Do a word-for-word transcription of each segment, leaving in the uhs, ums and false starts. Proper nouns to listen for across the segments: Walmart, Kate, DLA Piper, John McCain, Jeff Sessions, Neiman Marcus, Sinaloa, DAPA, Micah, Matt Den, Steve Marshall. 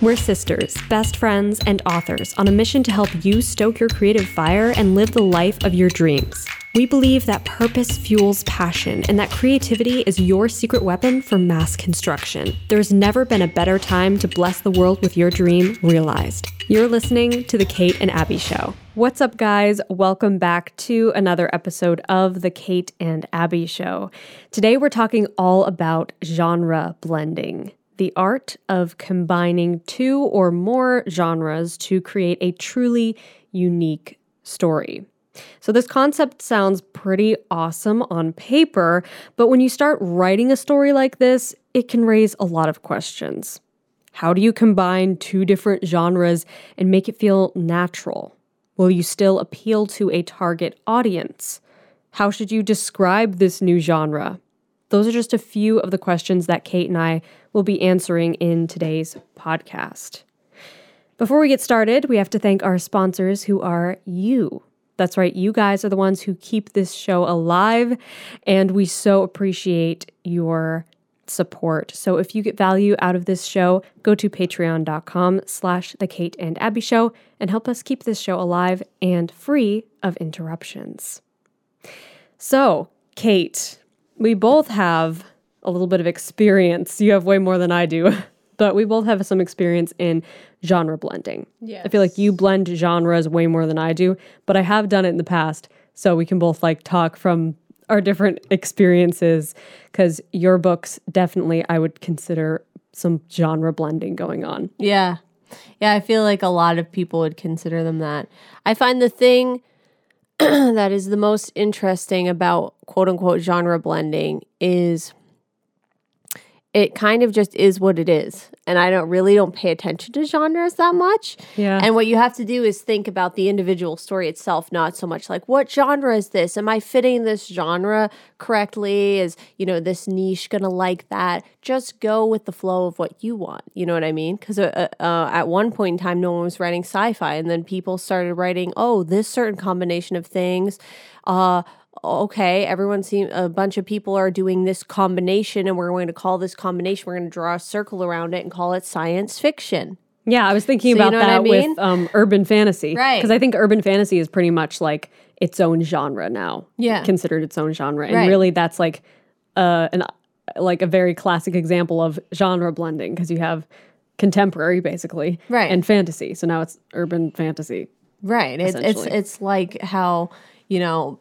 We're sisters, best friends, and authors on a mission to help you stoke your creative fire and live the life of your dreams. We believe that purpose fuels passion and that creativity is your secret weapon for mass construction. There's never been a better time to bless the world with your dream realized. You're listening to The Kate and Abby Show. What's up, guys? Welcome back to another episode of The Kate and Abby Show. Today, we're talking all about genre blending, the art of combining two or more genres to create a truly unique story. So this concept sounds pretty awesome on paper, but when you start writing a story like this, it can raise a lot of questions. How do you combine two different genres and make it feel natural? Will you still appeal to a target audience? How should you describe this new genre? Those are just a few of the questions that Kate and I will be answering in today's podcast. Before we get started, we have to thank our sponsors, who are you. That's right, you guys are the ones who keep this show alive, and we so appreciate your support. So if you get value out of this show, go to patreon.com slash the Kate and Abby Show and help us keep this show alive and free of interruptions. So, Kate, we both have a little bit of experience. You have way more than I do. But we both have some experience in genre blending. Yes. I feel like you blend genres way more than I do, but I have done it in the past, so we can both like talk from our different experiences, because your books, definitely I would consider some genre blending going on. Yeah. Yeah, I feel like a lot of people would consider them that. I find the thing that is the most interesting about quote-unquote genre blending is it kind of just is what it is. And I don't really don't pay attention to genres that much. Yeah. And what you have to do is think about the individual story itself, not so much like, what genre is this? Am I fitting this genre correctly? Is, you know, this niche going to like that? Just go with the flow of what you want. You know what I mean? Because uh, uh, at one point in time, no one was writing sci-fi. And then people started writing, oh, this certain combination of things. Uh okay, everyone seem a bunch of people are doing this combination, and we're going to call this combination, we're going to draw a circle around it and call it science fiction. Yeah, I was thinking so about you know that I mean? with um, urban fantasy. Right. Because I think urban fantasy is pretty much like its own genre now. Yeah. Considered its own genre. And right. really that's like uh, an like a very classic example of genre blending, because you have contemporary basically right. and fantasy. So now it's urban fantasy. Right. It, it's it's like how, you know,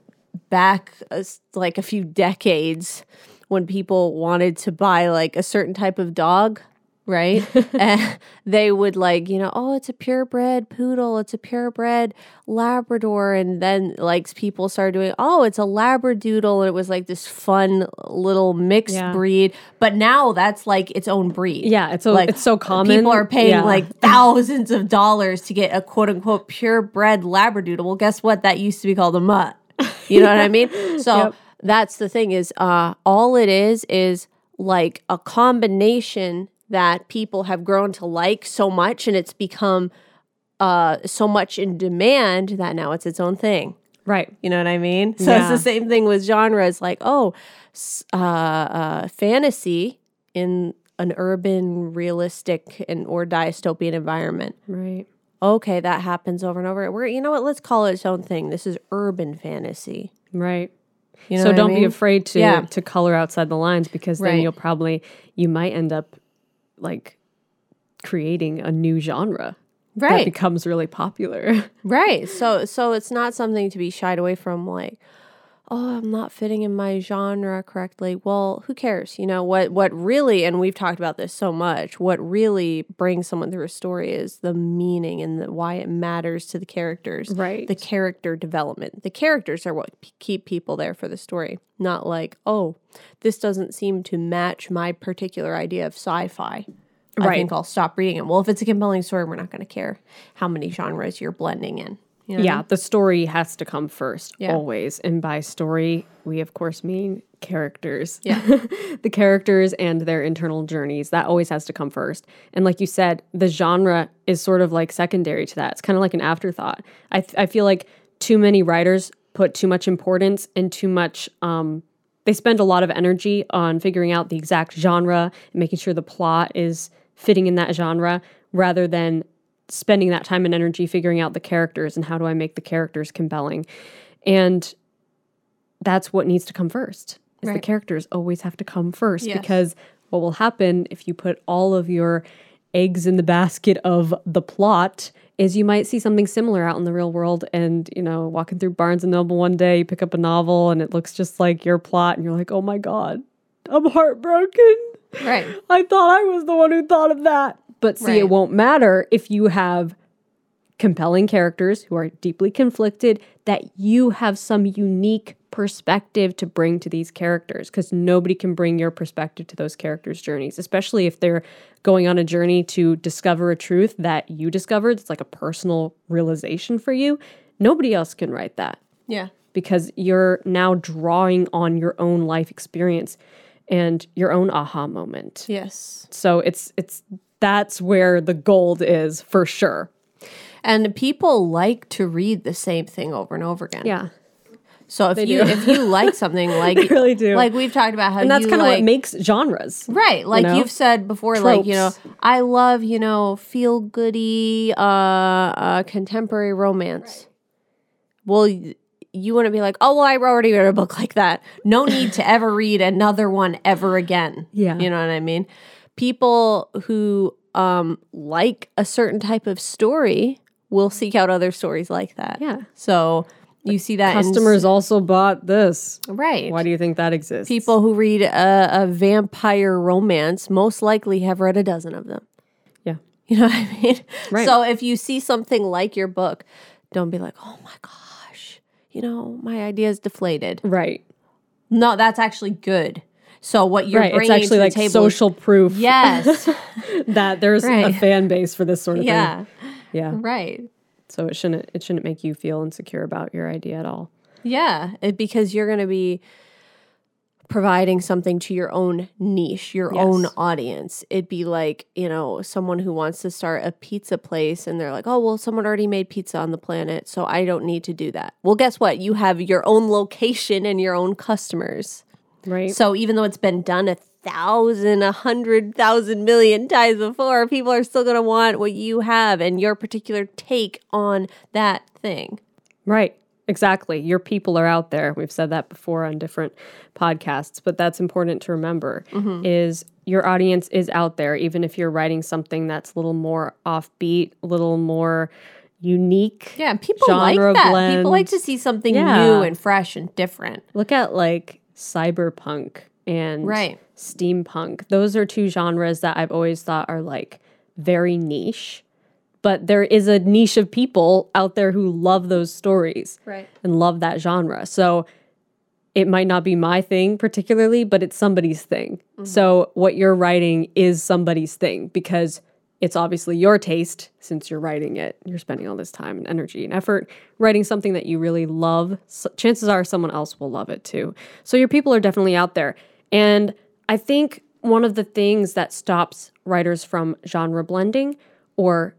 back uh, like a few decades when people wanted to buy like a certain type of dog, right? And they would like, you know, oh, it's a purebred poodle, it's a purebred Labrador. And then like people started doing, oh, it's a Labradoodle. And it was like this fun little mixed yeah. breed. But now that's like its own breed. Yeah, it's so, like, it's so common. People are paying yeah. like thousands of dollars to get a quote unquote purebred Labradoodle. Well, guess what? That used to be called a mutt. You know what I mean? So yep. that's the thing is uh, all it is is like a combination that people have grown to like so much, and it's become uh, so much in demand that now it's its own thing. Right. You know what I mean? So yeah. it's the same thing with genres, like, oh, uh, uh, fantasy in an urban, realistic, and or dystopian environment. Right. Okay, that happens over and over. We're, you know what? Let's call it its own thing. This is urban fantasy. Right. You know so don't I mean? be afraid to, yeah. to color outside the lines, because then right. you'll probably, you might end up like creating a new genre right. that becomes really popular. Right. So, so it's not something to be shied away from, like, oh, I'm not fitting in my genre correctly. Well, who cares? You know, what What really, and we've talked about this so much, what really brings someone through a story is the meaning and the, why it matters to the characters. Right. The character development. The characters are what p- keep people there for the story. Not like, oh, this doesn't seem to match my particular idea of sci-fi. Right. I think I'll stop reading it. Well, if it's a compelling story, we're not going to care how many genres you're blending in. You know yeah, I mean? The story has to come first, yeah. always. And by story, we, of course, mean characters. Yeah. The characters and their internal journeys. That always has to come first. And like you said, the genre is sort of like secondary to that. It's kind of like an afterthought. I th- I feel like too many writers put too much importance and too much... Um, they spend a lot of energy on figuring out the exact genre and making sure the plot is fitting in that genre rather than spending that time and energy figuring out the characters and how do I make the characters compelling. And that's what needs to come first. Is right. The characters always have to come first, yes. Because what will happen if you put all of your eggs in the basket of the plot is you might see something similar out in the real world. And, you know, walking through Barnes and Noble one day, you pick up a novel and it looks just like your plot and you're like, oh my God, I'm heartbroken. Right. I thought I was the one who thought of that. But see, right. It won't matter if you have compelling characters who are deeply conflicted, that you have some unique perspective to bring to these characters, because nobody can bring your perspective to those characters' journeys, especially if they're going on a journey to discover a truth that you discovered. It's like a personal realization for you. Nobody else can write that. Yeah. Because you're now drawing on your own life experience and your own aha moment. Yes. So it's it's that's where the gold is for sure. And people like to read the same thing over and over again. Yeah. So if they you do. if you like something, like they really do. Like we've talked about how and that's kind of like, what makes genres, right? Like you know? You've said before, tropes. Like you know, I love you know feel goody, uh, uh, contemporary romance. Right. Well, y- you wouldn't be like, oh well, I already read a book like that. No need to ever read another one ever again. Yeah, you know what I mean. People who um, like a certain type of story will seek out other stories like that. Yeah, so. You see that customers in, also bought this, right? Why do you think that exists? People who read a, a vampire romance most likely have read a dozen of them. Yeah, you know what I mean. Right. So if you see something like your book, don't be like, "Oh my gosh, you know, my idea is deflated." Right. No, that's actually good. So what you're right, bringing it's actually to like the table, social proof, yes, that there's right. a fan base for this sort of yeah. thing. Yeah. Yeah. Right. So it shouldn't it shouldn't make you feel insecure about your idea at all. Yeah, it, because you're going to be providing something to your own niche, your yes. own audience. It'd be like, you know, someone who wants to start a pizza place and they're like, oh, well, someone already made pizza on the planet, so I don't need to do that. Well, guess what? You have your own location and your own customers. Right. So even though it's been done a thousand, a hundred thousand million times before, people are still going to want what you have and your particular take on that thing. Right. Exactly. Your people are out there. We've said that before on different podcasts, but that's important to remember mm-hmm. is your audience is out there, even if you're writing something that's a little more offbeat, a little more unique. Yeah. People like that. Blend. People like to see something yeah. new and fresh and different. Look at like cyberpunk and right. steampunk. Those are two genres that I've always thought are like very niche, but there is a niche of people out there who love those stories right. and love that genre. So it might not be my thing particularly, but it's somebody's thing. Mm-hmm. So what you're writing is somebody's thing because it's obviously your taste since you're writing it. You're spending all this time and energy and effort writing something that you really love. So chances are someone else will love it too. So your people are definitely out there. And I think one of the things that stops writers from genre blending or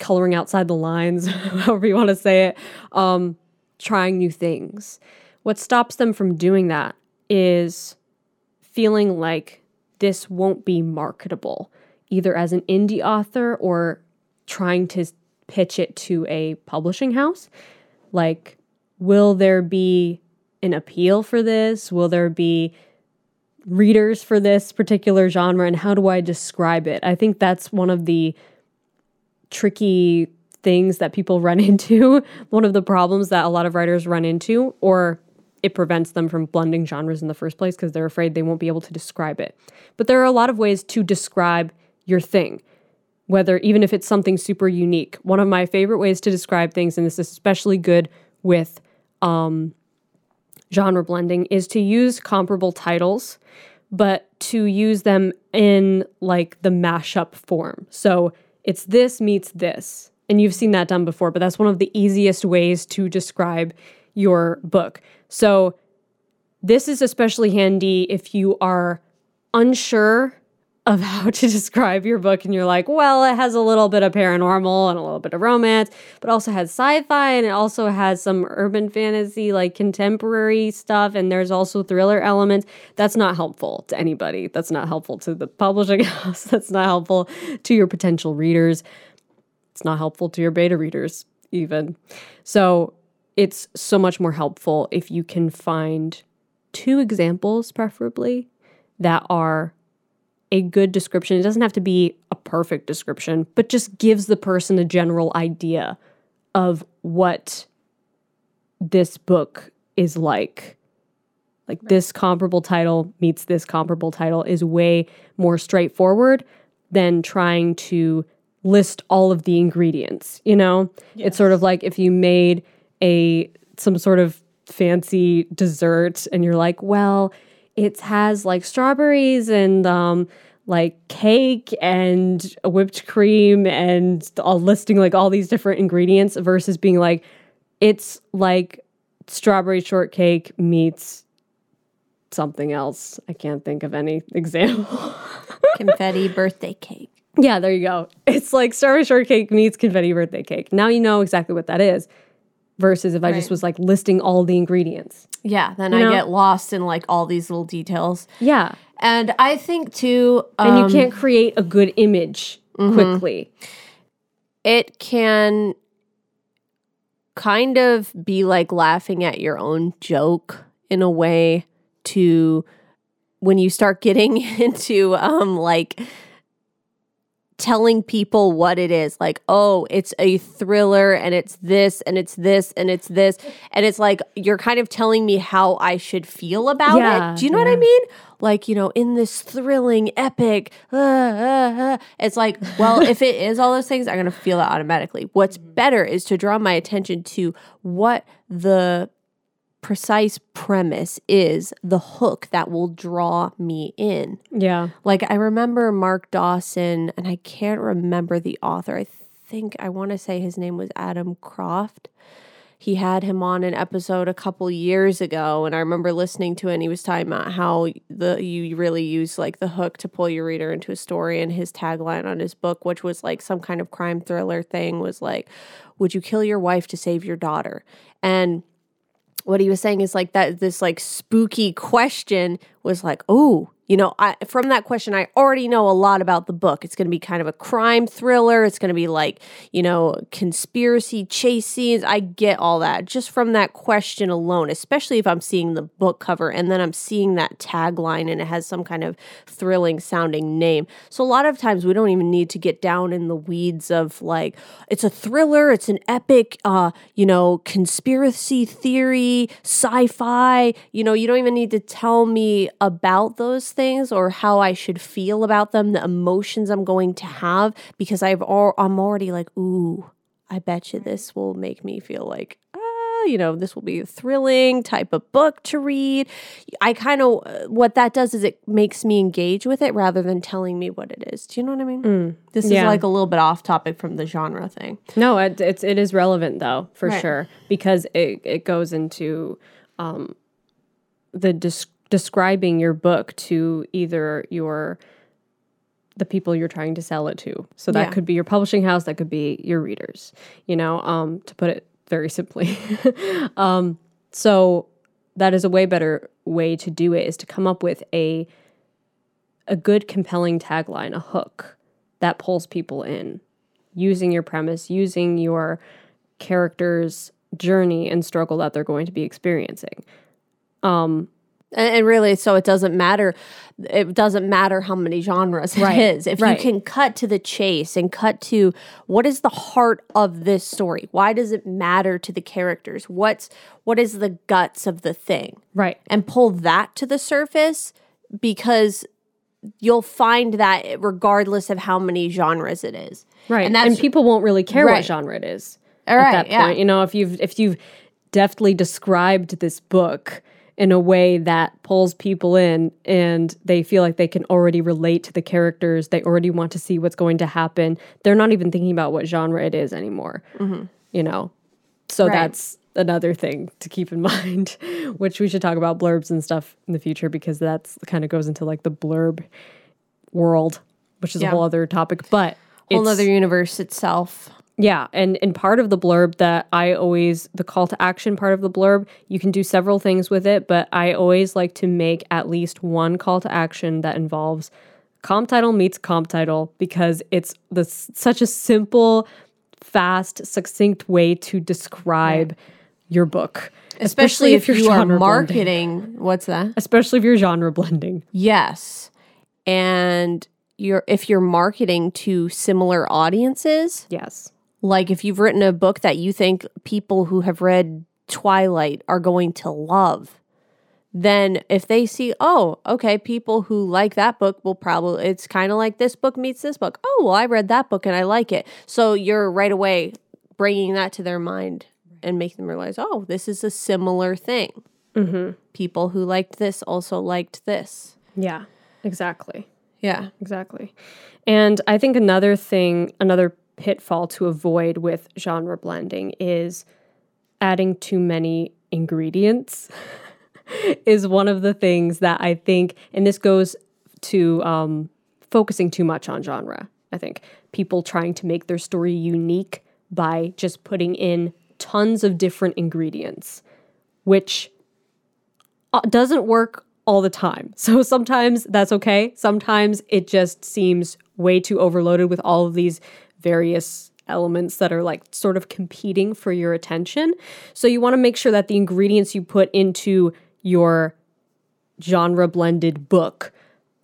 coloring outside the lines, however you want to say it, um, trying new things. What stops them from doing that is feeling like this won't be marketable, either as an indie author or trying to pitch it to a publishing house. Like, will there be an appeal for this? Will there be readers for this particular genre, and how do I describe it? I think that's one of the tricky things that people run into, one of the problems that a lot of writers run into, or it prevents them from blending genres in the first place because they're afraid they won't be able to describe it. But there are a lot of ways to describe your thing, whether even if it's something super unique. One of my favorite ways to describe things, and this is especially good with um, genre blending, is to use comparable titles, but to use them in like the mashup form. So it's this meets this, and you've seen that done before, but that's one of the easiest ways to describe your book. So this is especially handy if you are unsure of how to describe your book, and you're like, well, it has a little bit of paranormal and a little bit of romance, but also has sci-fi, and it also has some urban fantasy, like contemporary stuff, and there's also thriller elements. That's not helpful to anybody. That's not helpful to the publishing house. That's not helpful to your potential readers. It's not helpful to your beta readers, even. So it's so much more helpful if you can find two examples, preferably, that are a good description. It doesn't have to be a perfect description, but just gives the person a general idea of what this book is like. Like this comparable title meets this comparable title is way more straightforward than trying to list all of the ingredients, you know? Yes. It's sort of like if you made a some sort of fancy dessert and you're like, well, it has like strawberries and um, like cake and whipped cream and all listing like all these different ingredients versus being like, it's like strawberry shortcake meets something else. I can't think of any example. Confetti birthday cake. Yeah, there you go. It's like strawberry shortcake meets confetti birthday cake. Now you know exactly what that is. Versus if I right. just was like listing all the ingredients. Yeah, then you I know? get lost in like all these little details. Yeah. And I think too... Um, and you can't create a good image mm-hmm. quickly. It can kind of be like laughing at your own joke in a way to... When you start getting into um like... telling people what it is, like, oh, it's a thriller and it's this and it's this and it's this, and it's like you're kind of telling me how I should feel about yeah, it. Do you know yeah. what I mean? Like, you know, in this thrilling epic, uh, uh, uh, it's like, well, if it is all those things, I'm gonna feel it automatically. What's better is to draw my attention to what the precise premise is, the hook that will draw me in. Yeah. Like I remember Mark Dawson, and I can't remember the author. I think I want to say his name was Adam Croft. He had him on an episode a couple years ago, and I remember listening to it, and he was talking about how the you really use like the hook to pull your reader into a story, and his tagline on his book, which was like some kind of crime thriller thing, was like, would you kill your wife to save your daughter? And what he was saying is like that this like spooky question was like, oh, you know, I, from that question, I already know a lot about the book. It's going to be kind of a crime thriller. It's going to be like, you know, conspiracy chase scenes. I get all that just from that question alone, especially if I'm seeing the book cover and then I'm seeing that tagline and it has some kind of thrilling sounding name. So a lot of times we don't even need to get down in the weeds of like, it's a thriller, it's an epic, uh, you know, conspiracy theory, sci-fi. You know, you don't even need to tell me about those things or how I should feel about them, the emotions I'm going to have, because I've all, I'm already like, ooh, I bet you this will make me feel like, ah, you know, this will be a thrilling type of book to read. I kind of, what that does is it makes me engage with it rather than telling me what it is. Do you know what I mean? Mm, this yeah. is like a little bit off topic from the genre thing. No, it, it's, it is relevant though, for right. sure, because it, it goes into um, the description. Describing your book to either your the people you're trying to sell it to. So that yeah. could be your publishing house, that could be your readers, you know, um, to put it very simply. um, so that is a way better way to do it, is to come up with a a good, compelling tagline, a hook that pulls people in, using your premise, using your character's journey and struggle that they're going to be experiencing. Um And really, so it doesn't matter. It doesn't matter how many genres right. it is. If right. you can cut to the chase and cut to what is the heart of this story? Why does it matter to the characters? What's what is the guts of the thing? Right. And pull that to the surface, because you'll find that regardless of how many genres it is. Right. And, that's, and people won't really care right. what genre it is All right, at that point. Yeah. You know, if you've if you've deftly described this book in a way that pulls people in and they feel like they can already relate to the characters, they already want to see what's going to happen, they're not even thinking about what genre it is anymore, mm-hmm. you know? So right. that's another thing to keep in mind, which we should talk about blurbs and stuff in the future, because that's kind of goes into like the blurb world, which is yeah. a whole other topic, but whole other universe itself. Yeah, and, and part of the blurb that I always, the call to action part of the blurb, you can do several things with it, but I always like to make at least one call to action that involves comp title meets comp title, because it's the, such a simple, fast, succinct way to describe yeah. your book. Especially, Especially if, if you're you are marketing. Blending. What's that? Especially if you're genre blending. Yes, and you're if you're marketing to similar audiences. Yes. Like if you've written a book that you think people who have read Twilight are going to love, then if they see, oh, okay, people who like that book will probably, it's kind of like this book meets this book. Oh, well, I read that book and I like it. So you're right away bringing that to their mind and making them realize, oh, this is a similar thing. Mm-hmm. People who liked this also liked this. Yeah, exactly. Yeah, exactly. And I think another thing, another pitfall to avoid with genre blending is adding too many ingredients is one of the things that I think, and this goes to um, focusing too much on genre. I think people trying to make their story unique by just putting in tons of different ingredients, which doesn't work all the time. So sometimes that's okay. Sometimes it just seems way too overloaded with all of these various elements that are like sort of competing for your attention. So you want to make sure that the ingredients you put into your genre blended book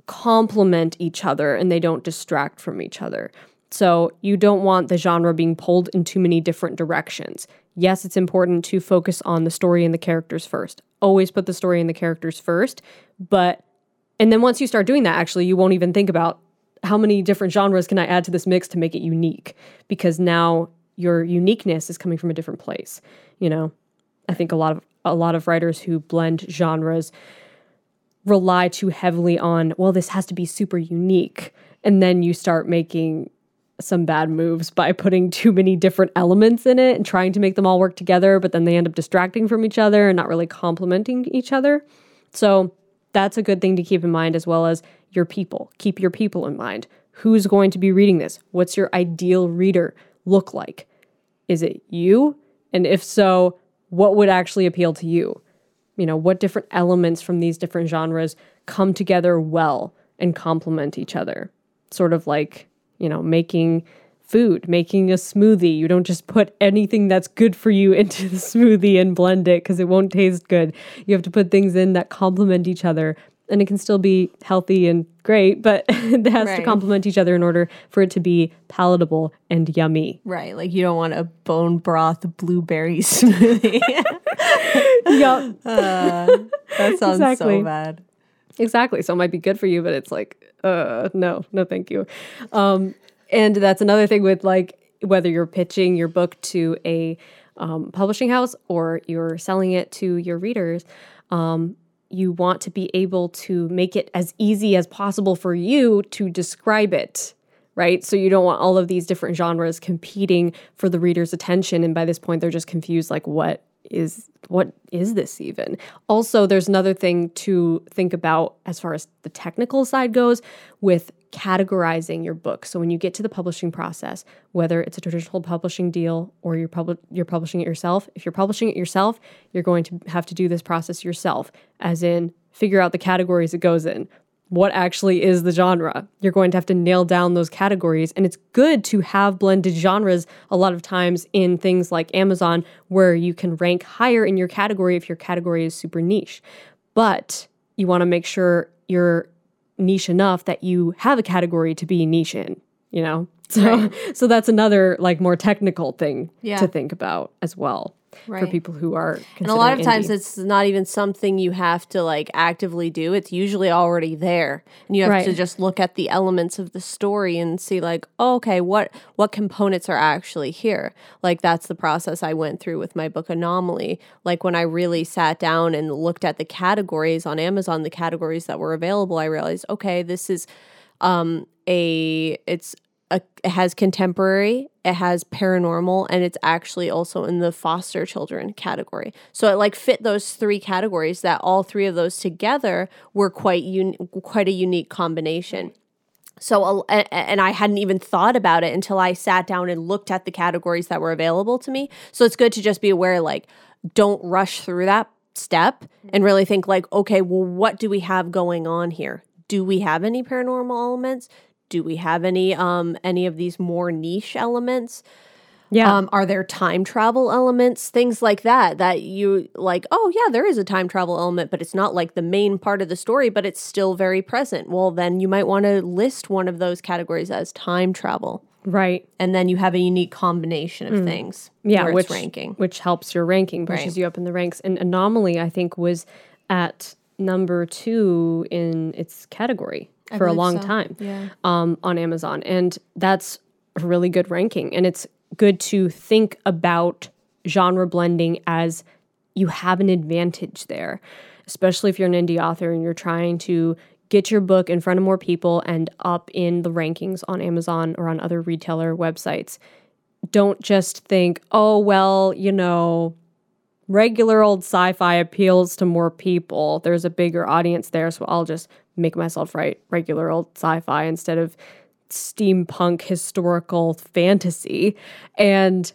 complement each other and they don't distract from each other. So you don't want the genre being pulled in too many different directions. Yes, it's important to focus on the story and the characters first. Always put the story and the characters first. But, and then once you start doing that, actually, you won't even think about how many different genres can I add to this mix to make it unique? Because now your uniqueness is coming from a different place. You know, I think a lot of a lot of writers who blend genres rely too heavily on, well, this has to be super unique. And then you start making some bad moves by putting too many different elements in it and trying to make them all work together, but then they end up distracting from each other and not really complementing each other. So that's a good thing to keep in mind, as well as your people. Keep your people in mind. Who's going to be reading this? What's your ideal reader look like? Is it you? And if so, what would actually appeal to you? You know, what different elements from these different genres come together well and complement each other? Sort of like, you know, making food, making a smoothie. You don't just put anything that's good for you into the smoothie and blend it because it won't taste good. You have to put things in that complement each other, and it can still be healthy and great, but it has right. to complement each other in order for it to be palatable and yummy. Right, like you don't want a bone broth blueberry smoothie. Yup. Uh, that sounds exactly. so bad. Exactly. So it might be good for you, but it's like, uh, no, no, thank you. Um, and that's another thing with like whether you're pitching your book to a um, publishing house or you're selling it to your readers, um, you want to be able to make it as easy as possible for you to describe it, right? So you don't want all of these different genres competing for the reader's attention. And by this point, they're just confused, like, what? Is what is this even? Also, there's another thing to think about as far as the technical side goes with categorizing your book. So when you get to the publishing process, whether it's a traditional publishing deal or you're, pub- you're publishing it yourself, if you're publishing it yourself, you're going to have to do this process yourself, as in figure out the categories it goes in. What actually is the genre? You're going to have to nail down those categories. And it's good to have blended genres a lot of times in things like Amazon, where you can rank higher in your category if your category is super niche. But you want to make sure you're niche enough that you have a category to be niche in, you know? So, right. so that's another like more technical thing yeah. to think about as well. Right. For people who are considering And a lot of indie. Times it's not even something you have to like actively do. It's usually already there. And you have right. to just look at the elements of the story and see like, oh, okay, what what components are actually here? Like that's the process I went through with my book Anomaly. Like when I really sat down and looked at the categories on Amazon, the categories that were available, I realized, okay, this is um, a it's A, it has contemporary, it has paranormal, and it's actually also in the foster children category. So it like fit those three categories that all three of those together were quite un- quite a unique combination. So, and I hadn't even thought about it until I sat down and looked at the categories that were available to me. So it's good to just be aware, like, don't rush through that step and really think like, okay, well, what do we have going on here? Do we have any paranormal elements? Do we have any um, any of these more niche elements? Yeah. Um, are there time travel elements? Things like that, that you like, oh yeah, there is a time travel element, but it's not like the main part of the story, but it's still very present. Well, then you might want to list one of those categories as time travel. Right. And then you have a unique combination of mm. things. Yeah, which, ranking. which helps your ranking, pushes right. you up in the ranks. And Anomaly, I think, was at number two in its category I for a long so. time yeah. um, on Amazon. And that's a really good ranking. And it's good to think about genre blending as you have an advantage there, especially if you're an indie author and you're trying to get your book in front of more people and up in the rankings on Amazon or on other retailer websites. Don't just think, oh, well, you know, regular old sci-fi appeals to more people. There's a bigger audience there, so I'll just make myself write regular old sci-fi instead of steampunk historical fantasy. And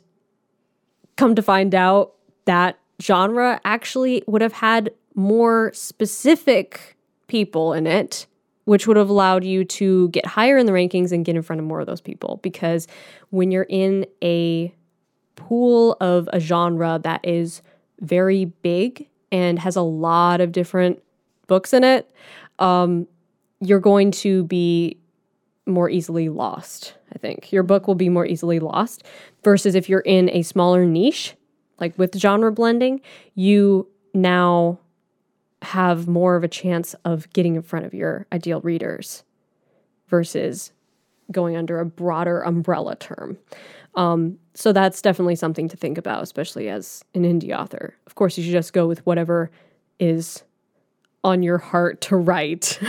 come to find out, that genre actually would have had more specific people in it, which would have allowed you to get higher in the rankings and get in front of more of those people. Because when you're in a pool of a genre that is very big and has a lot of different books in it, um, you're going to be more easily lost. I think your book will be more easily lost versus if you're in a smaller niche, like with genre blending, you now have more of a chance of getting in front of your ideal readers versus going under a broader umbrella term. Um, so that's definitely something to think about, especially as an indie author. Of course, you should just go with whatever is on your heart to write.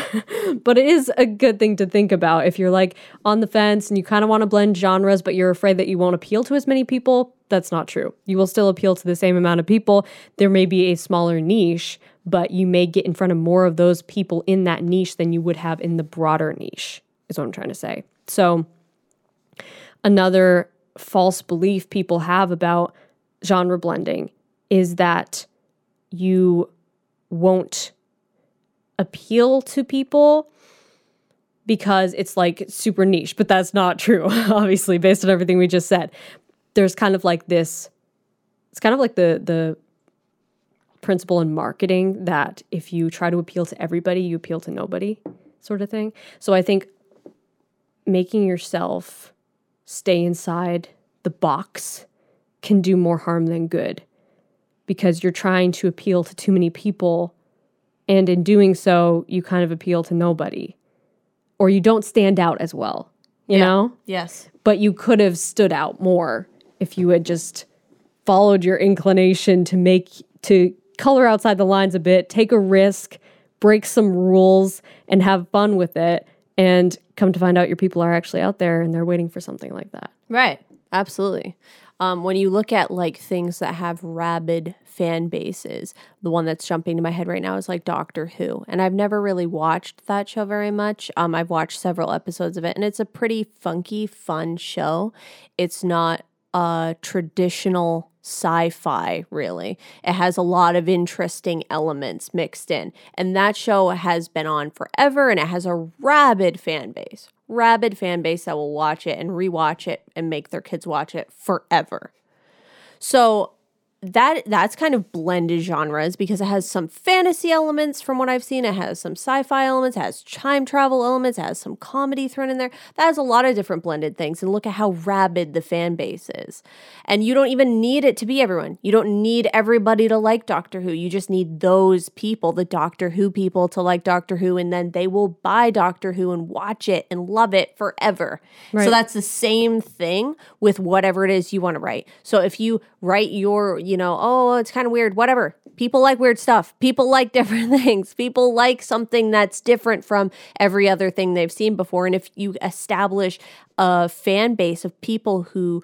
But it is a good thing to think about if you're like on the fence and you kind of want to blend genres, but you're afraid that you won't appeal to as many people. That's not true. You will still appeal to the same amount of people. There may be a smaller niche, but you may get in front of more of those people in that niche than you would have in the broader niche, is what I'm trying to say. So another false belief people have about genre blending is that you won't appeal to people because it's like super niche, but that's not true, obviously, based on everything we just said. There's kind of like this, it's kind of like the the principle in marketing that if you try to appeal to everybody, you appeal to nobody sort of thing. So I think making yourself stay inside the box can do more harm than good because you're trying to appeal to too many people. And in doing so, you kind of appeal to nobody, or you don't stand out as well, you yeah. know? Yes. But you could have stood out more if you had just followed your inclination to make, to color outside the lines a bit, take a risk, break some rules, and have fun with it. And come to find out your people are actually out there and they're waiting for something like that. Right. Absolutely. Um, when you look at like things that have rabid fan bases, the one that's jumping to my head right now is like Doctor Who. And I've never really watched that show very much. Um, I've watched several episodes of it, and it's a pretty funky, fun show. It's not a traditional sci-fi, really. It has a lot of interesting elements mixed in. And that show has been on forever, and it has a rabid fan base. Rabid fan base that will watch it and rewatch it and make their kids watch it forever. So that that's kind of blended genres because it has some fantasy elements from what I've seen. It has some sci-fi elements. It has time travel elements. It has some comedy thrown in there. That has a lot of different blended things. And look at how rabid the fan base is. And you don't even need it to be everyone. You don't need everybody to like Doctor Who. You just need those people, the Doctor Who people, to like Doctor Who. And then they will buy Doctor Who and watch it and love it forever. Right. So that's the same thing with whatever it is you want to write. So if you write your... you know, oh, it's kind of weird, whatever. People like weird stuff. People like different things. People like something that's different from every other thing they've seen before. And if you establish a fan base of people who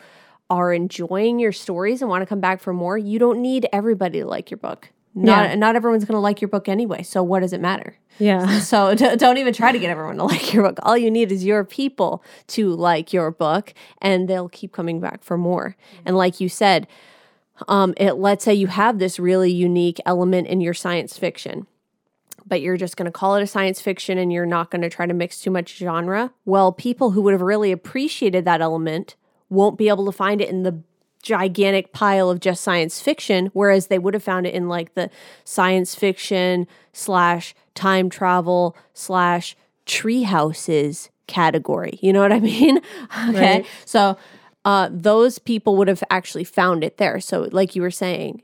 are enjoying your stories and want to come back for more, you don't need everybody to like your book. Not yeah. not everyone's going to like your book anyway, so what does it matter? Yeah. So d- don't even try to get everyone to like your book. All you need is your people to like your book, and they'll keep coming back for more. And like you said, um, it, let's say you have this really unique element in your science fiction, but you're just going to call it a science fiction and you're not going to try to mix too much genre. Well, people who would have really appreciated that element won't be able to find it in the gigantic pile of just science fiction, whereas they would have found it in like the science fiction slash time travel slash tree houses category. You know what I mean? Okay. Right. So uh, those people would have actually found it there. So like you were saying,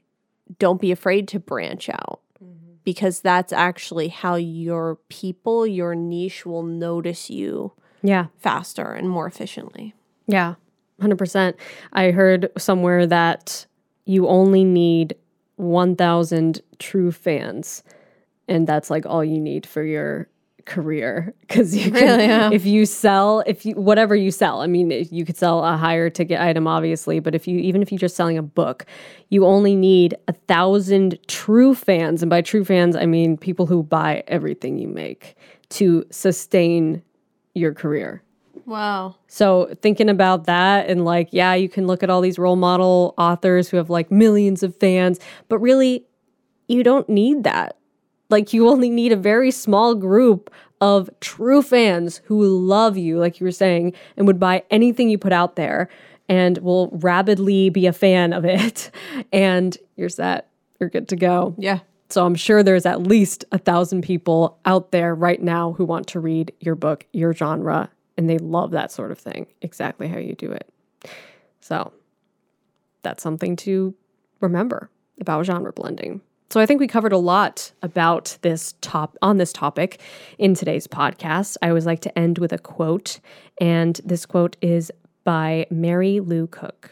don't be afraid to branch out, mm-hmm. because that's actually how your people, your niche will notice you yeah. faster and more efficiently. Yeah. one hundred percent. I heard somewhere that you only need one thousand true fans, and that's like all you need for your career, because you can, really, yeah. if you sell, if you whatever you sell, I mean, you could sell a higher ticket item, obviously, but if you even if you're just selling a book, you only need a thousand true fans, and by true fans, I mean people who buy everything you make to sustain your career. Wow. So thinking about that and like, yeah, you can look at all these role model authors who have like millions of fans, but really you don't need that. Like you only need a very small group of true fans who love you, like you were saying, and would buy anything you put out there and will rabidly be a fan of it. And you're set. You're good to go. Yeah. So I'm sure there's at least a thousand people out there right now who want to read your book, your genre, and they love that sort of thing, exactly how you do it. So that's something to remember about genre blending. So I think we covered a lot about this top on this topic in today's podcast. I always like to end with a quote, and this quote is by Mary Lou Cook.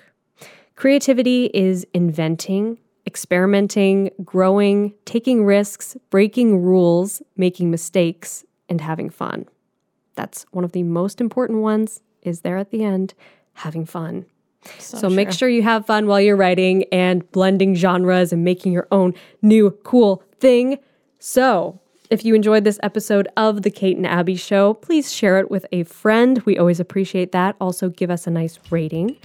Creativity is inventing, experimenting, growing, taking risks, breaking rules, making mistakes, and having fun. That's one of the most important ones, is there at the end, having fun. So, so make sure you have fun while you're writing and blending genres and making your own new cool thing. So if you enjoyed this episode of The Kate and Abby Show, please share it with a friend. We always appreciate that. Also give us a nice rating.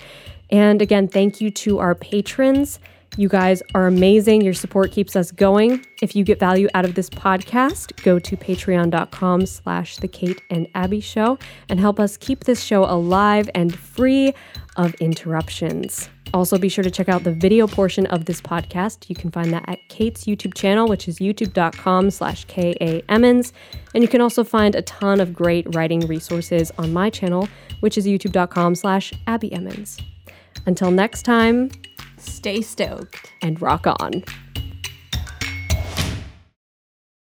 And again, thank you to our patrons. You guys are amazing. Your support keeps us going. If you get value out of this podcast, go to patreon.com slash the Kate and Abby Show and help us keep this show alive and free of interruptions. Also, be sure to check out the video portion of this podcast. You can find that at Kate's YouTube channel, which is youtube.com slash K-A-Emmons. And you can also find a ton of great writing resources on my channel, which is youtube.com slash Abby Emmons. Until next time, stay stoked and rock on.